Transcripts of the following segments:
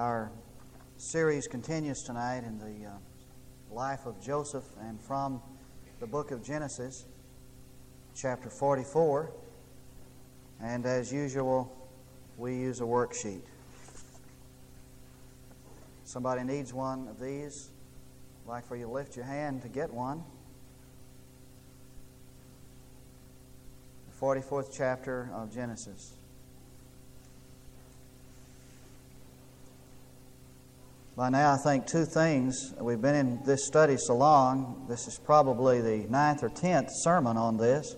Our series continues tonight in the life of Joseph, and from the book of Genesis, chapter 44. And as usual, we use a worksheet. Somebody needs one of these. I'd like for you to lift your hand to get one. The 44th chapter of Genesis. By now, I think two things. We've been in this study so long. This is probably the 9th or 10th sermon on this.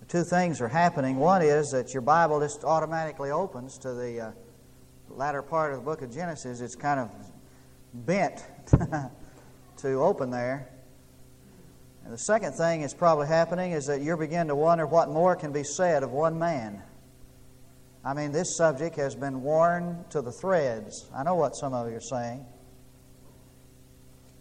The two things are happening. One is that your Bible just automatically opens to the latter part of the book of Genesis. It's kind of bent to open there. And the second thing is probably happening is that you begin to wonder what more can be said of one man. I mean, this subject has been worn to the threads. I know what some of you are saying.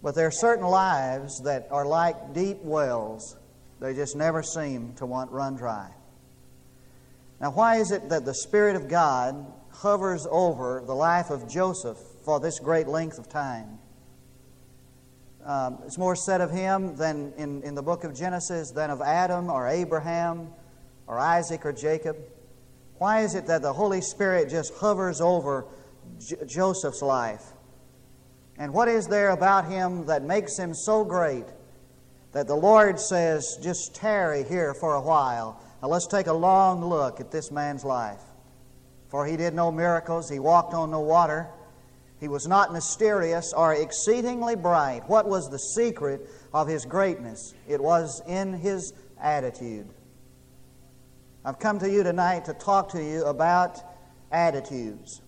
But there are certain lives that are like deep wells. They just never seem to want run dry. Now, why is it that the Spirit of God hovers over the life of Joseph for this great length of time? It's more said of him than in the book of Genesis than of Adam or Abraham or Isaac or Jacob. Why is it that the Holy Spirit just hovers over Joseph's life? And what is there about him that makes him so great that the Lord says, just tarry here for a while? Now let's take a long look at this man's life. For he did no miracles, he walked on no water, he was not mysterious or exceedingly bright. What was the secret of his greatness? It was in his attitude. I've come to you tonight to talk to you about attitudes.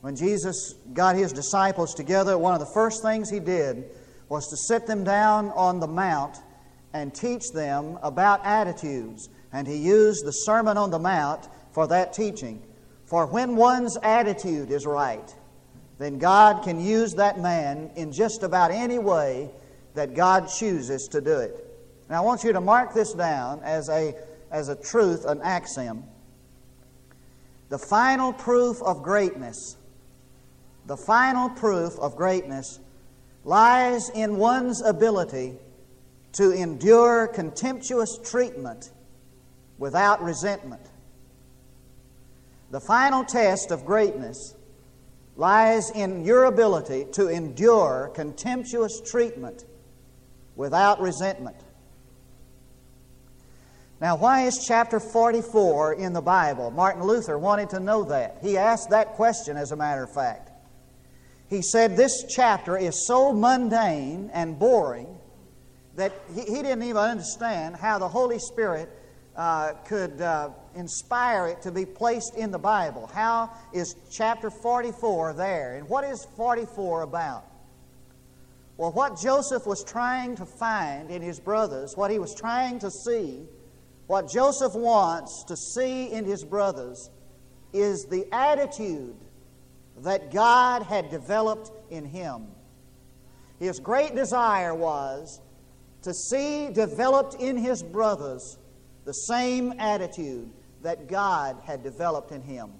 When Jesus got His disciples together, one of the first things He did was to sit them down on the mount and teach them about attitudes. And He used the Sermon on the Mount for that teaching. For when one's attitude is right, then God can use that man in just about any way that God chooses to do it. Now I want you to mark this down as a truth, an axiom. The final proof of greatness, the final proof of greatness lies in one's ability to endure contemptuous treatment without resentment. The final test of greatness lies in your ability to endure contemptuous treatment without resentment. Now, why is chapter 44 in the Bible? Martin Luther wanted to know that. He asked that question, as a matter of fact. He said this chapter is so mundane and boring that he didn't even understand how the Holy Spirit could inspire it to be placed in the Bible. How is chapter 44 there? And what is 44 about? Well, what Joseph was trying to find in his brothers, what he was trying to see, what Joseph wants to see in his brothers is the attitude that God had developed in him. His great desire was to see developed in his brothers the same attitude that God had developed in him.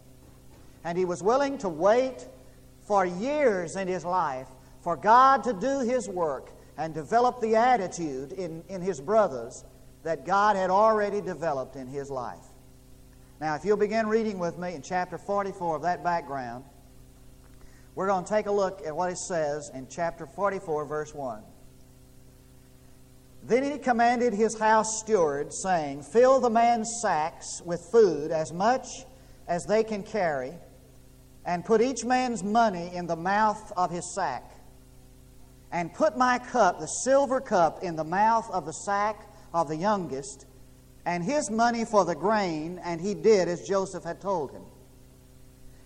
And he was willing to wait for years in his life for God to do His work and develop the attitude in his brothers that God had already developed in his life. Now, if you'll begin reading with me in chapter 44 of that background, we're going to take a look at what it says in chapter 44, verse 1. Then he commanded his house steward, saying, fill the man's sacks with food as much as they can carry, and put each man's money in the mouth of his sack, and put my cup, the silver cup, in the mouth of the sack of the youngest, and his money for the grain, and he did as Joseph had told him.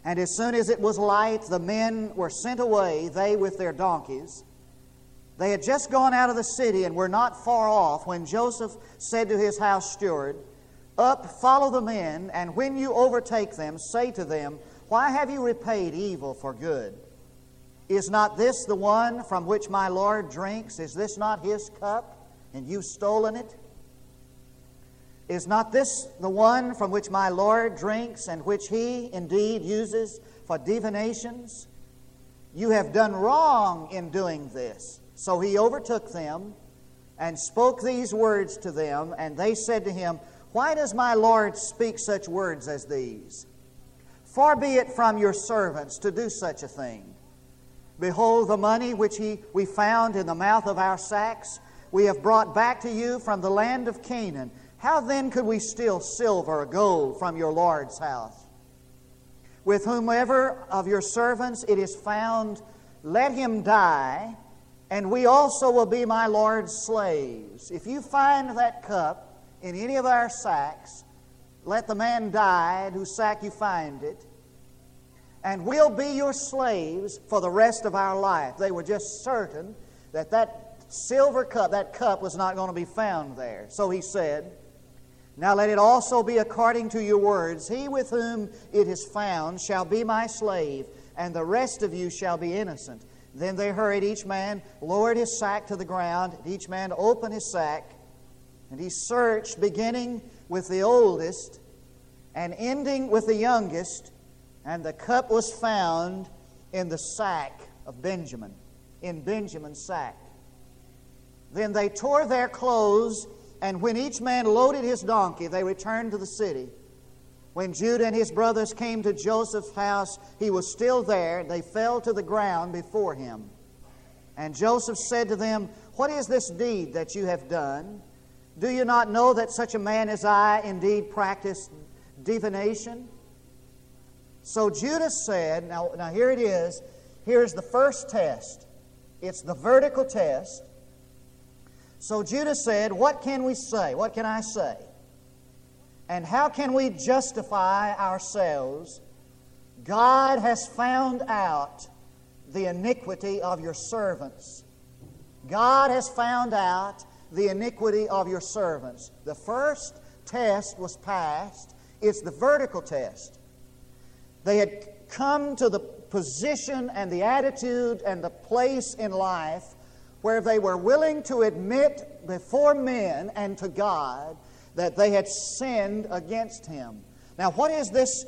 And as soon as it was light, the men were sent away, they with their donkeys. They had just gone out of the city and were not far off when Joseph said to his house steward, up, follow the men, and when you overtake them, say to them, why have you repaid evil for good? Is not this the one from which my Lord drinks? Is this not his cup, and you've stolen it? Is not this the one from which my Lord drinks, and which he indeed uses for divinations. You have done wrong in doing this. So he overtook them and spoke these words to them, and they said to him, Why does my Lord speak such words as these? For be it from your servants to do such a thing. Behold, the money which we found in the mouth of our sacks, we have brought back to you from the land of Canaan. How then could we steal silver or gold from your Lord's house? With whomever of your servants it is found, let him die, and we also will be my Lord's slaves. If you find that cup in any of our sacks, let the man die in whose sack you find it, and we'll be your slaves for the rest of our life. They were just certain that silver cup, that cup was not going to be found there. So he said, Now let it also be according to your words. He with whom it is found shall be my slave, and the rest of you shall be innocent. Then they hurried, each man lowered his sack to the ground, and each man opened his sack, and he searched, beginning with the oldest and ending with the youngest, and the cup was found in the sack of Benjamin, in Benjamin's sack. Then they tore their clothes, and when each man loaded his donkey, they returned to the city. When Judah and his brothers came to Joseph's house, he was still there. They fell to the ground before him. And Joseph said to them, What is this deed that you have done? Do you not know that such a man as I indeed practiced divination? So Judah said, now here it is. Here's the first test. It's the vertical test. So Judah said, What can we say? What can I say? And how can we justify ourselves? God has found out the iniquity of your servants. God has found out the iniquity of your servants. The first test was passed. It's the vertical test. They had come to the position and the attitude and the place in life where they were willing to admit before men and to God that they had sinned against Him. Now, what is this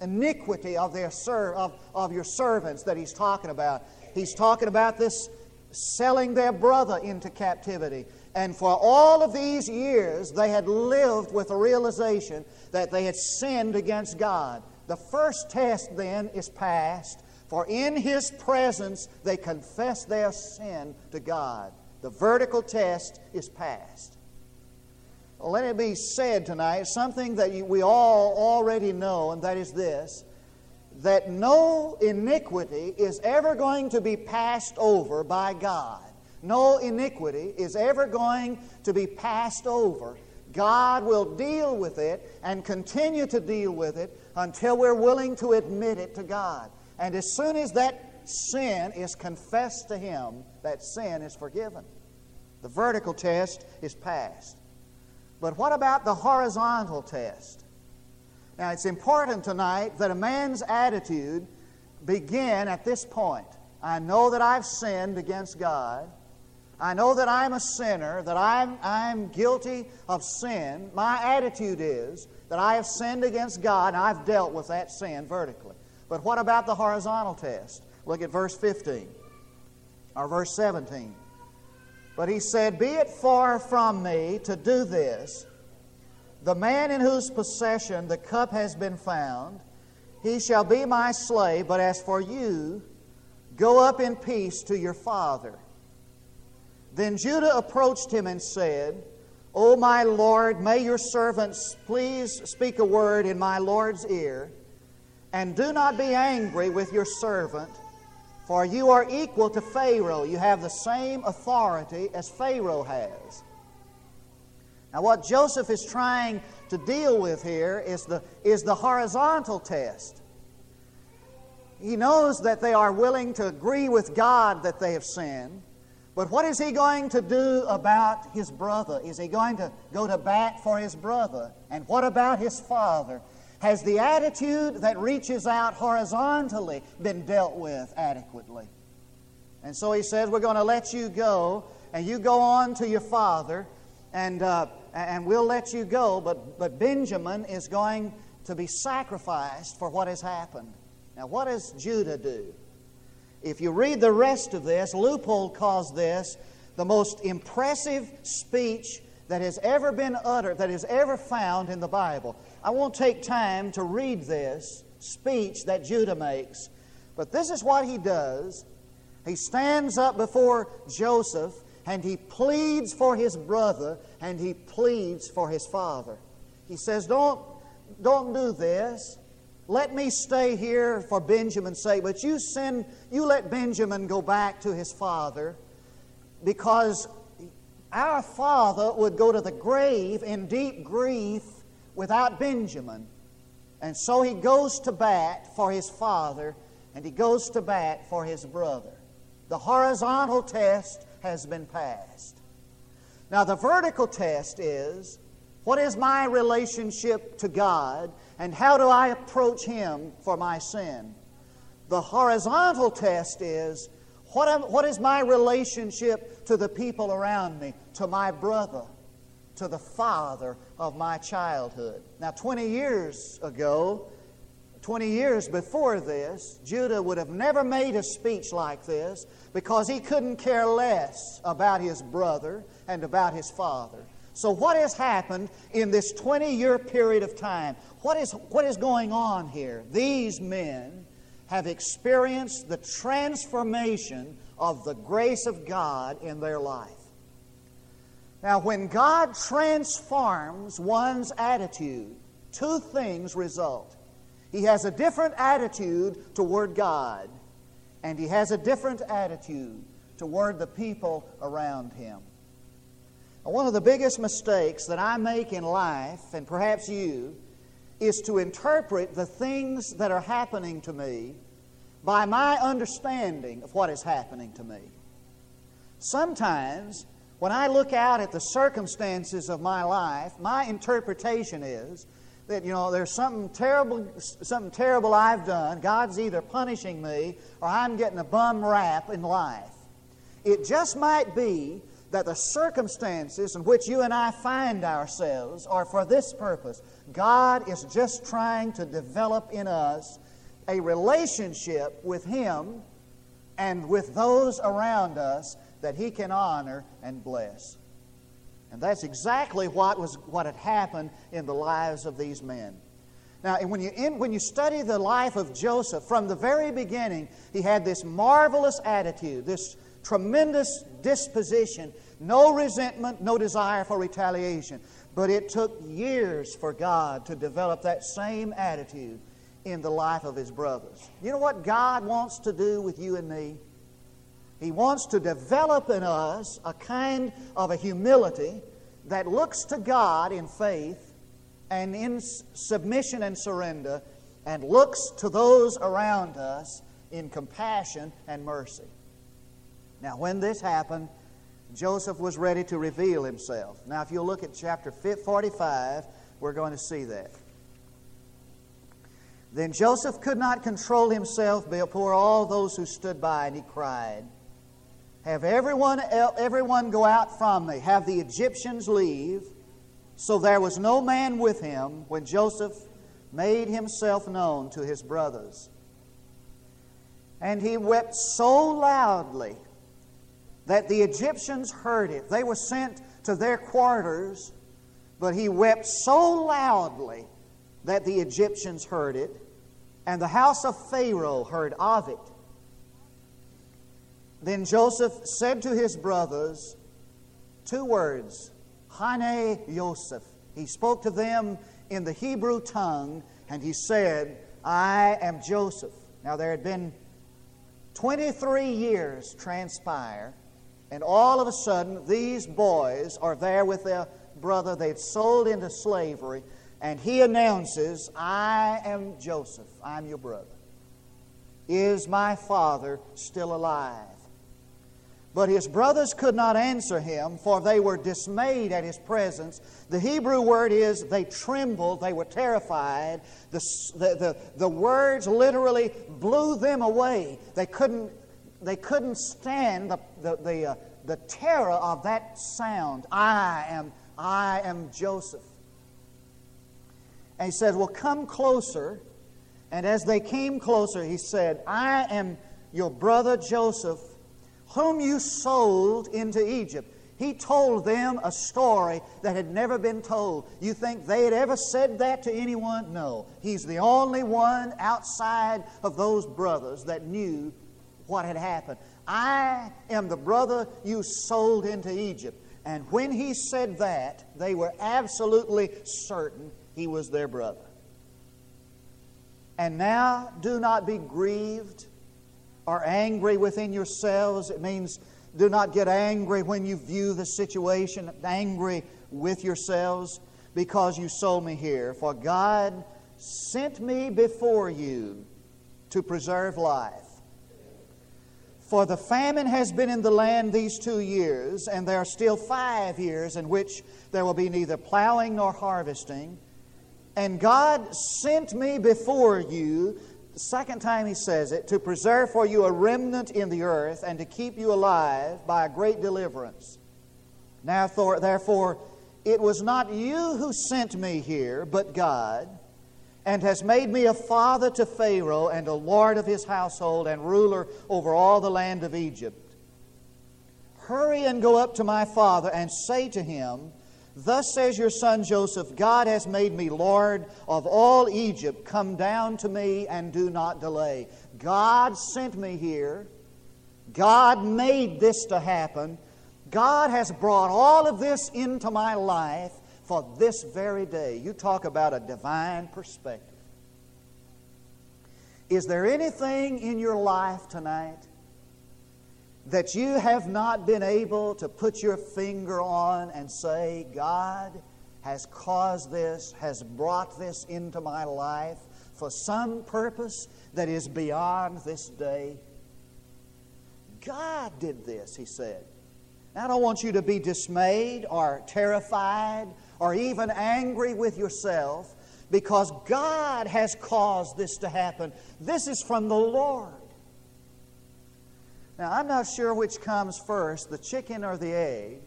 iniquity of your servants that he's talking about? He's talking about this selling their brother into captivity. And for all of these years, they had lived with the realization that they had sinned against God. The first test, then, is passed. For in His presence they confess their sin to God. The vertical test is passed. Well, let it be said tonight something that we all already know, and that is this, that no iniquity is ever going to be passed over by God. No iniquity is ever going to be passed over. God will deal with it and continue to deal with it until we're willing to admit it to God. And as soon as that sin is confessed to Him, that sin is forgiven. The vertical test is passed. But what about the horizontal test? Now, it's important tonight that a man's attitude begin at this point. I know that I've sinned against God. I know that I'm a sinner, that I'm guilty of sin. My attitude is that I have sinned against God, and I've dealt with that sin vertically. But what about the horizontal test? Look at verse 15, or verse 17. But he said, Be it far from me to do this. The man in whose possession the cup has been found, he shall be my slave, but as for you, go up in peace to your father. Then Judah approached him and said, O my Lord, may your servants please speak a word in my Lord's ear, and do not be angry with your servant, for you are equal to Pharaoh. You have the same authority as Pharaoh has. Now, what Joseph is trying to deal with here is the horizontal test. He knows that they are willing to agree with God that they have sinned, but what is he going to do about his brother? Is he going to go to bat for his brother? And what about his father? Has the attitude that reaches out horizontally been dealt with adequately? And so he says, we're going to let you go, and you go on to your father, and we'll let you go, but Benjamin is going to be sacrificed for what has happened. Now, what does Judah do? If you read the rest of this, Leupold calls this the most impressive speech that has ever been uttered, that is ever found in the Bible. I won't take time to read this speech that Judah makes, but this is what he does. He stands up before Joseph, and he pleads for his brother, and he pleads for his father. He says, don't do this. Let me stay here for Benjamin's sake, but you let Benjamin go back to his father, because our father would go to the grave in deep grief without Benjamin. And so he goes to bat for his father, and he goes to bat for his brother. The horizontal test has been passed. Now the vertical test is, what is my relationship to God, and how do I approach Him for my sin? The horizontal test is, what is my relationship to the people around me, to my brother, to the father of my childhood? Now 20 years before this, Judah would have never made a speech like this, because he couldn't care less about his brother and about his father. So what has happened in this 20-year period of time? What is going on here? These men have experienced the transformation of the grace of God in their life. Now, when God transforms one's attitude, two things result. He has a different attitude toward God, and he has a different attitude toward the people around him. Now, one of the biggest mistakes that I make in life, and perhaps you, is to interpret the things that are happening to me by my understanding of what is happening to me. Sometimes, when I look out at the circumstances of my life, my interpretation is that, you know, there's something terrible I've done. God's either punishing me or I'm getting a bum rap in life. It just might be that the circumstances in which you and I find ourselves are for this purpose. God is just trying to develop in us a relationship with Him and with those around us that He can honor and bless. And that's exactly what had happened in the lives of these men. Now, and when you study the life of Joseph, from the very beginning, he had this marvelous attitude, this tremendous disposition, no resentment, no desire for retaliation. But it took years for God to develop that same attitude in the life of His brothers. You know what God wants to do with you and me? He wants to develop in us a kind of a humility that looks to God in faith and in submission and surrender, and looks to those around us in compassion and mercy. Now, when this happened, Joseph was ready to reveal himself. Now, if you'll look at chapter 45, we're going to see that. Then Joseph could not control himself before all those who stood by, and he cried, "Have everyone go out from me. Have the Egyptians leave." So there was no man with him when Joseph made himself known to his brothers. And he wept so loudly that the Egyptians heard it. They were sent to their quarters, but he wept so loudly that the Egyptians heard it, and the house of Pharaoh heard of it. Then Joseph said to his brothers two words, Hane Yosef. He spoke to them in the Hebrew tongue, and he said, "I am Joseph." Now there had been 23 years transpire, and all of a sudden these boys are there with their brother they'd sold into slavery, and he announces, "I am Joseph, I'm your brother. Is my father still alive?" But his brothers could not answer him, for they were dismayed at his presence. The Hebrew word is they trembled, they were terrified. The words literally blew them away. They couldn't stand the terror of that sound. I am Joseph. And he says, "Well, come closer." And as they came closer, he said, I am your brother Joseph, whom you sold into Egypt. He told them a story that had never been told. You think they had ever said that to anyone? No. He's the only one outside of those brothers that knew what had happened. I am the brother you sold into Egypt. And when he said that, they were absolutely certain he was their brother. And now do not be grieved or angry within yourselves. It means do not get angry when you view the situation, angry with yourselves, because you sold me here. For God sent me before you to preserve life. For the famine has been in the land these 2 years, and there are still 5 years in which there will be neither plowing nor harvesting. And God sent me before you, the second time he says it, to preserve for you a remnant in the earth and to keep you alive by a great deliverance. Now, therefore, it was not you who sent me here, but God, and has made me a father to Pharaoh and a lord of his household and ruler over all the land of Egypt. Hurry and go up to my father and say to him, Thus says your son Joseph, God has made me Lord of all Egypt. Come down to me and do not delay. God sent me here. God made this to happen. God has brought all of this into my life for this very day. You talk about a divine perspective. Is there anything in your life tonight that you have not been able to put your finger on and say, God has caused this, has brought this into my life for some purpose that is beyond this day? God did this, he said. Now, I don't want you to be dismayed or terrified or even angry with yourself, because God has caused this to happen. This is from the Lord. Now, I'm not sure which comes first, the chicken or the egg,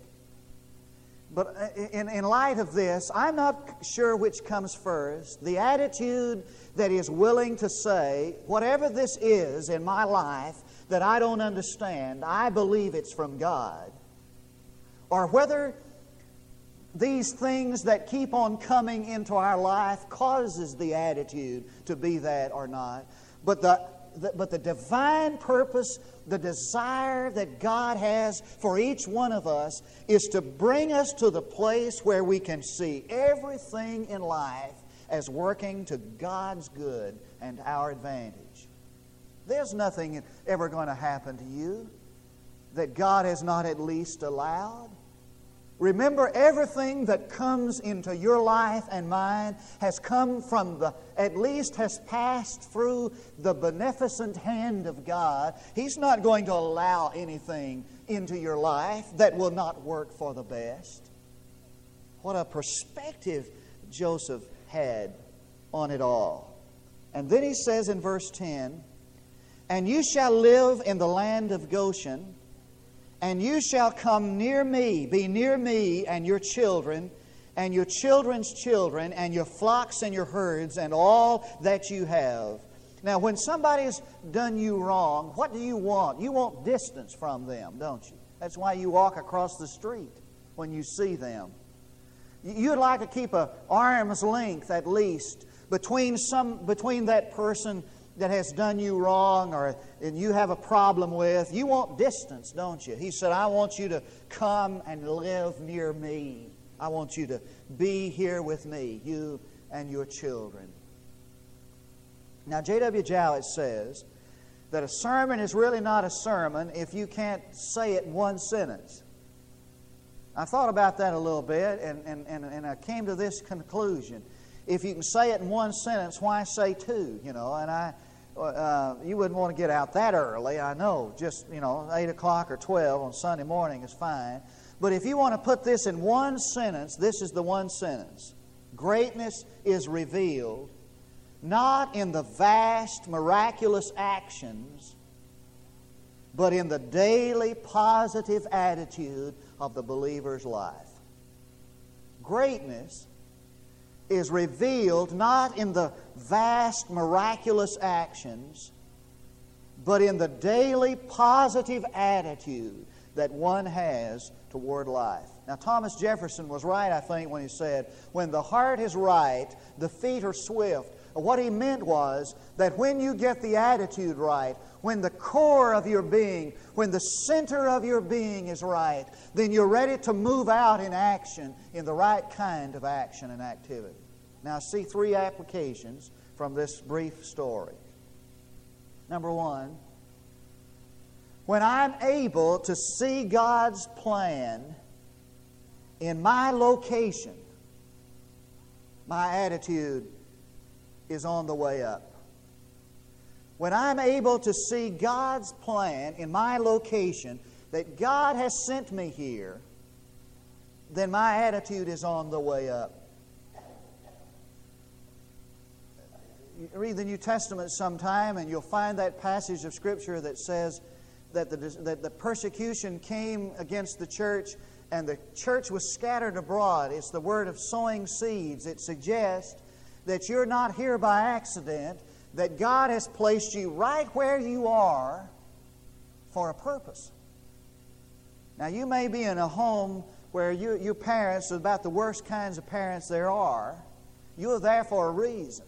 but in light of this, I'm not sure which comes first, the attitude that is willing to say, whatever this is in my life that I don't understand, I believe it's from God, or whether these things that keep on coming into our life causes the attitude to be that or not. But the divine purpose, the desire that God has for each one of us is to bring us to the place where we can see everything in life as working to God's good and our advantage. There's nothing ever going to happen to you that God has not at least allowed. Remember, everything that comes into your life and mine has come from the, at least has passed through the beneficent hand of God. He's not going to allow anything into your life that will not work for the best. What a perspective Joseph had on it all. And then he says in verse 10, And you shall live in the land of Goshen, and you shall come near me, be near me and your children's children, and your flocks and your herds, and all that you have. Now, when somebody's done you wrong, what do you want? You want distance from them, don't you? That's why you walk across the street when you see them. You'd like to keep an arm's length, at least, between that person that has done you wrong and you have a problem with. You want distance, don't you? He said, I want you to come and live near me. I want you to be here with me, you and your children. Now, J.W. Jowett says that a sermon is really not a sermon if you can't say it in one sentence. I thought about that a little bit, and I came to this conclusion. If you can say it in one sentence, why say two? You know, and you wouldn't want to get out that early, I know. Just, 8 o'clock or 12 on Sunday morning is fine. But if you want to put this in one sentence, this is the one sentence. Greatness is revealed not in the vast, miraculous actions, but in the daily positive attitude of the believer's life. Greatness is revealed not in the vast miraculous actions, but in the daily positive attitude that one has toward life. Now, Thomas Jefferson was right, I think, when he said, when the heart is right, the feet are swift. What he meant was that when you get the attitude right, when the core of your being, when the center of your being is right, then you're ready to move out in action, in the right kind of action and activity. Now, I see three applications from this brief story. Number one, when I'm able to see God's plan in my location, my attitude is on the way up. When I'm able to see God's plan in my location, that God has sent me here, then my attitude is on the way up. You read the New Testament sometime and you'll find that passage of Scripture that says that the persecution came against the church and the church was scattered abroad. It's the word of sowing seeds. It suggests that you're not here by accident, that God has placed you right where you are for a purpose. Now, you may be in a home where your parents are about the worst kinds of parents there are. You're there for a reason.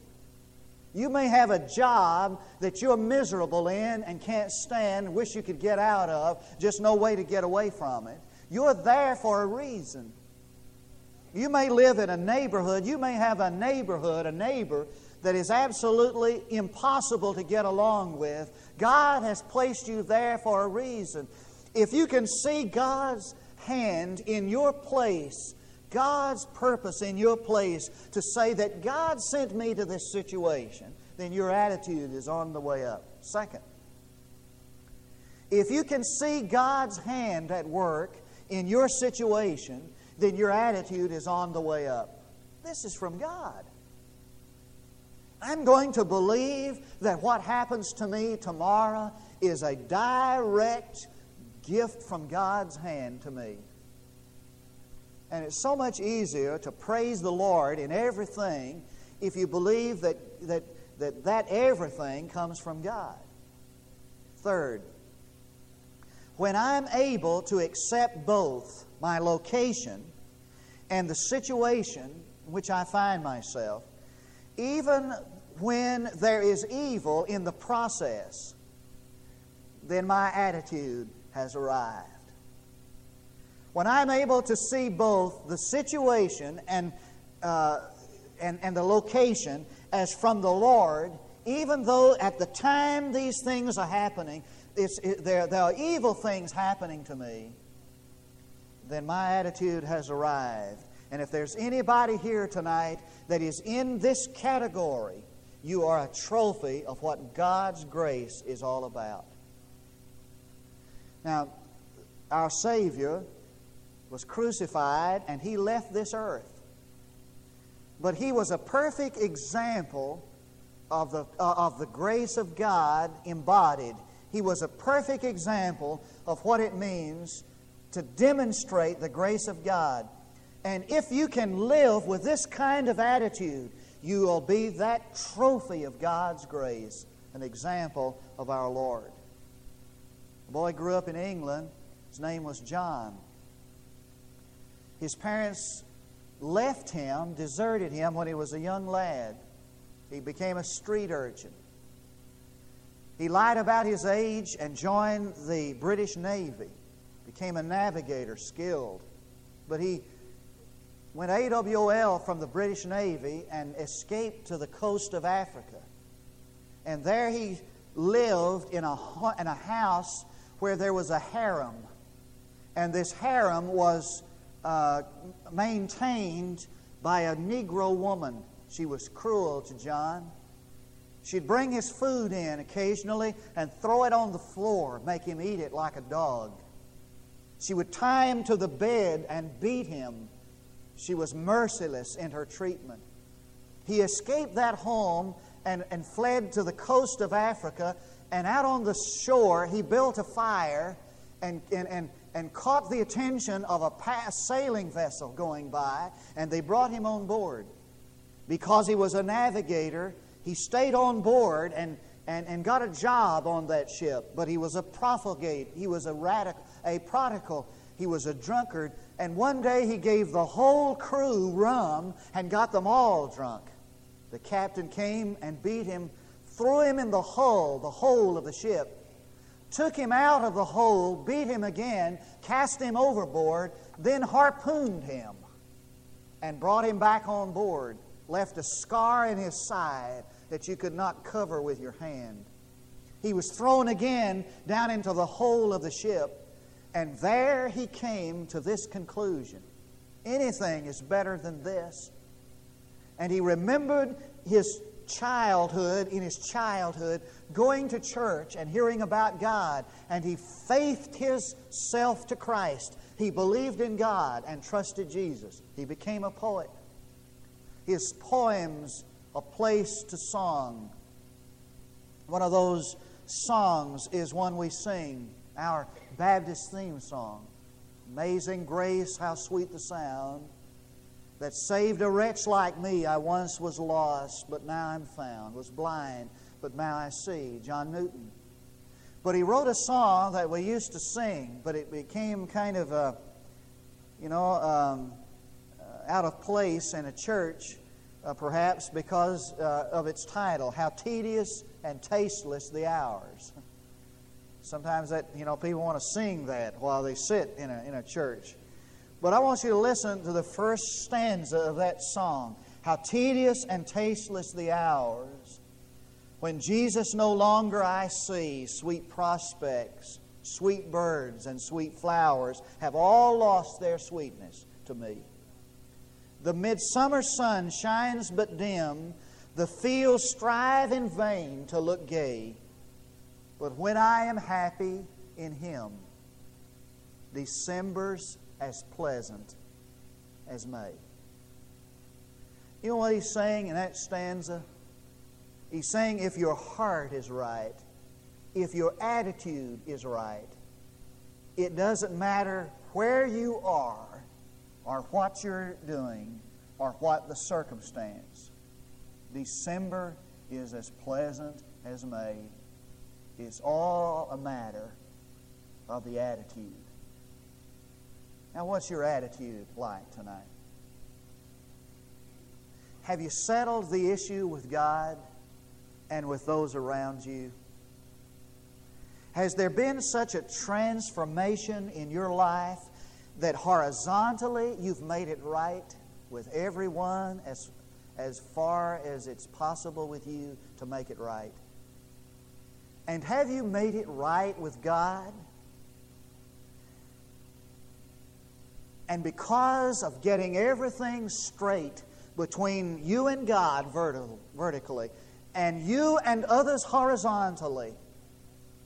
You may have a job that you're miserable in and can't stand, wish you could get out of, just no way to get away from it. You're there for a reason. You may live in a neighborhood, you may have a neighbor that is absolutely impossible to get along with. God has placed you there for a reason. If you can see God's hand in your place, God's purpose in your place, to say that God sent me to this situation, then your attitude is on the way up. Second, if you can see God's hand at work in your situation, then your attitude is on the way up. This is from God. I'm going to believe that what happens to me tomorrow is a direct gift from God's hand to me. And it's so much easier to praise the Lord in everything if you believe that everything comes from God. Third, when I'm able to accept both my location and the situation in which I find myself, even when there is evil in the process, then my attitude has arrived. When I'm able to see both the situation and the location as from the Lord, even though at the time these things are happening, there are evil things happening to me, then my attitude has arrived. And if there's anybody here tonight that is in this category, you are a trophy of what God's grace is all about. Now, our Savior was crucified and He left this earth. But He was a perfect example of the grace of God embodied. He was a perfect example of what it means to demonstrate the grace of God. And if you can live with this kind of attitude, you will be that trophy of God's grace, an example of our Lord. A boy grew up in England. His name was John. His parents left him, deserted him when he was a young lad. He became a street urchin. He lied about his age and joined the British Navy. Became a navigator, skilled. But he went AWOL from the British Navy and escaped to the coast of Africa. And there he lived in a house where there was a harem. And this harem was maintained by a Negro woman. She was cruel to John. She'd bring his food in occasionally and throw it on the floor, make him eat it like a dog. She would tie him to the bed and beat him. She was merciless in her treatment. He escaped that home and fled to the coast of Africa, and out on the shore he built a fire and caught the attention of a sailing vessel going by, and they brought him on board. because he was a navigator. He stayed on board and got a job on that ship. But he was a profligate. He was a prodigal. He was a drunkard. And one day he gave the whole crew rum and got them all drunk. The captain came and beat him, threw him in the hull of the ship, took him out of the hole, beat him again, cast him overboard, then harpooned him and brought him back on board, left a scar in his side that you could not cover with your hand. He was thrown again down into the hole of the ship, and there he came to this conclusion: anything is better than this. And he remembered his childhood, in his childhood, going to church and hearing about God, and he faithed himself to Christ. He believed in God and trusted Jesus. He became a poet. His poems, a place to song. One of those songs is one we sing, our Baptist theme song. Amazing Grace, how sweet the sound that saved a wretch like me. I once was lost, but now I'm found. Was blind, but now I see. John Newton. But he wrote a song that we used to sing, but it became kind of a, out of place in a church, perhaps because of its title, How Tedious and Tasteless the Hours. Sometimes that, people want to sing that while they sit in a church. But I want you to listen to the first stanza of that song. How tedious and tasteless the hours, when Jesus no longer I see. Sweet prospects, sweet birds, and sweet flowers have all lost their sweetness to me. The midsummer sun shines but dim. The fields strive in vain to look gay. But when I am happy in Him, December's as pleasant as May. You know what he's saying in that stanza? He's saying if your heart is right, if your attitude is right, it doesn't matter where you are or what you're doing or what the circumstance. December is as pleasant as May. It's all a matter of the attitude. Now, what's your attitude like tonight? Have you settled the issue with God and with those around you? Has there been such a transformation in your life that horizontally you've made it right with everyone as far as it's possible with you to make it right? And have you made it right with God? And because of getting everything straight between you and God vertically and you and others horizontally,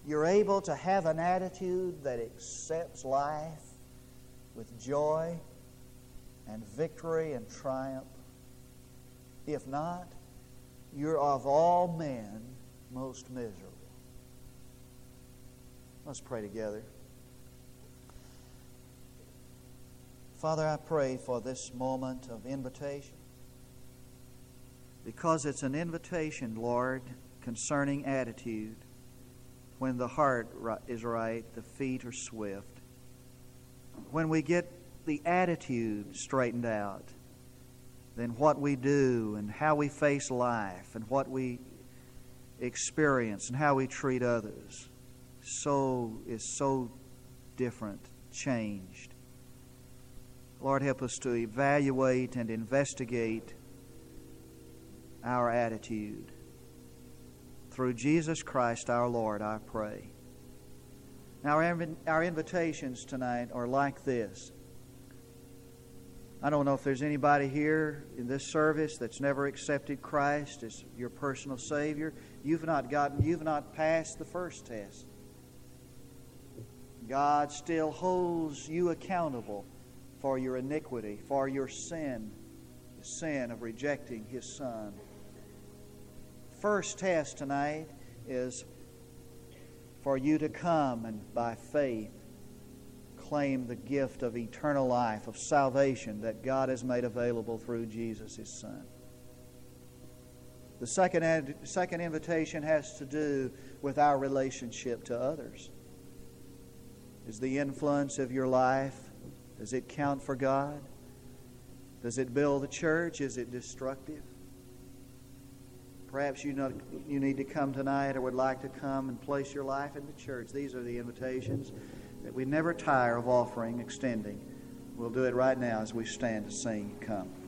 you're able to have an attitude that accepts life with joy and victory and triumph. If not, you're of all men most miserable. Let's pray together. Father, I pray for this moment of invitation, because it's an invitation, Lord, concerning attitude. When the heart is right, the feet are swift. When we get the attitude straightened out, then what we do and how we face life and what we experience and how we treat others is so different, changed. Lord, help us to evaluate and investigate our attitude. Through Jesus Christ our Lord, I pray. Now, our invitations tonight are like this. I don't know if there's anybody here in this service that's never accepted Christ as your personal Savior. You've not passed the first test. God still holds you accountable for your iniquity, for your sin, the sin of rejecting His Son. First test tonight is for you to come and by faith claim the gift of eternal life, of salvation that God has made available through Jesus His Son. The second invitation has to do with our relationship to others. Is the influence of your life, does it count for God? Does it build the church? Is it destructive? Perhaps you need to come tonight or would like to come and place your life in the church. These are the invitations that we never tire of offering, extending. We'll do it right now as we stand to sing, Come.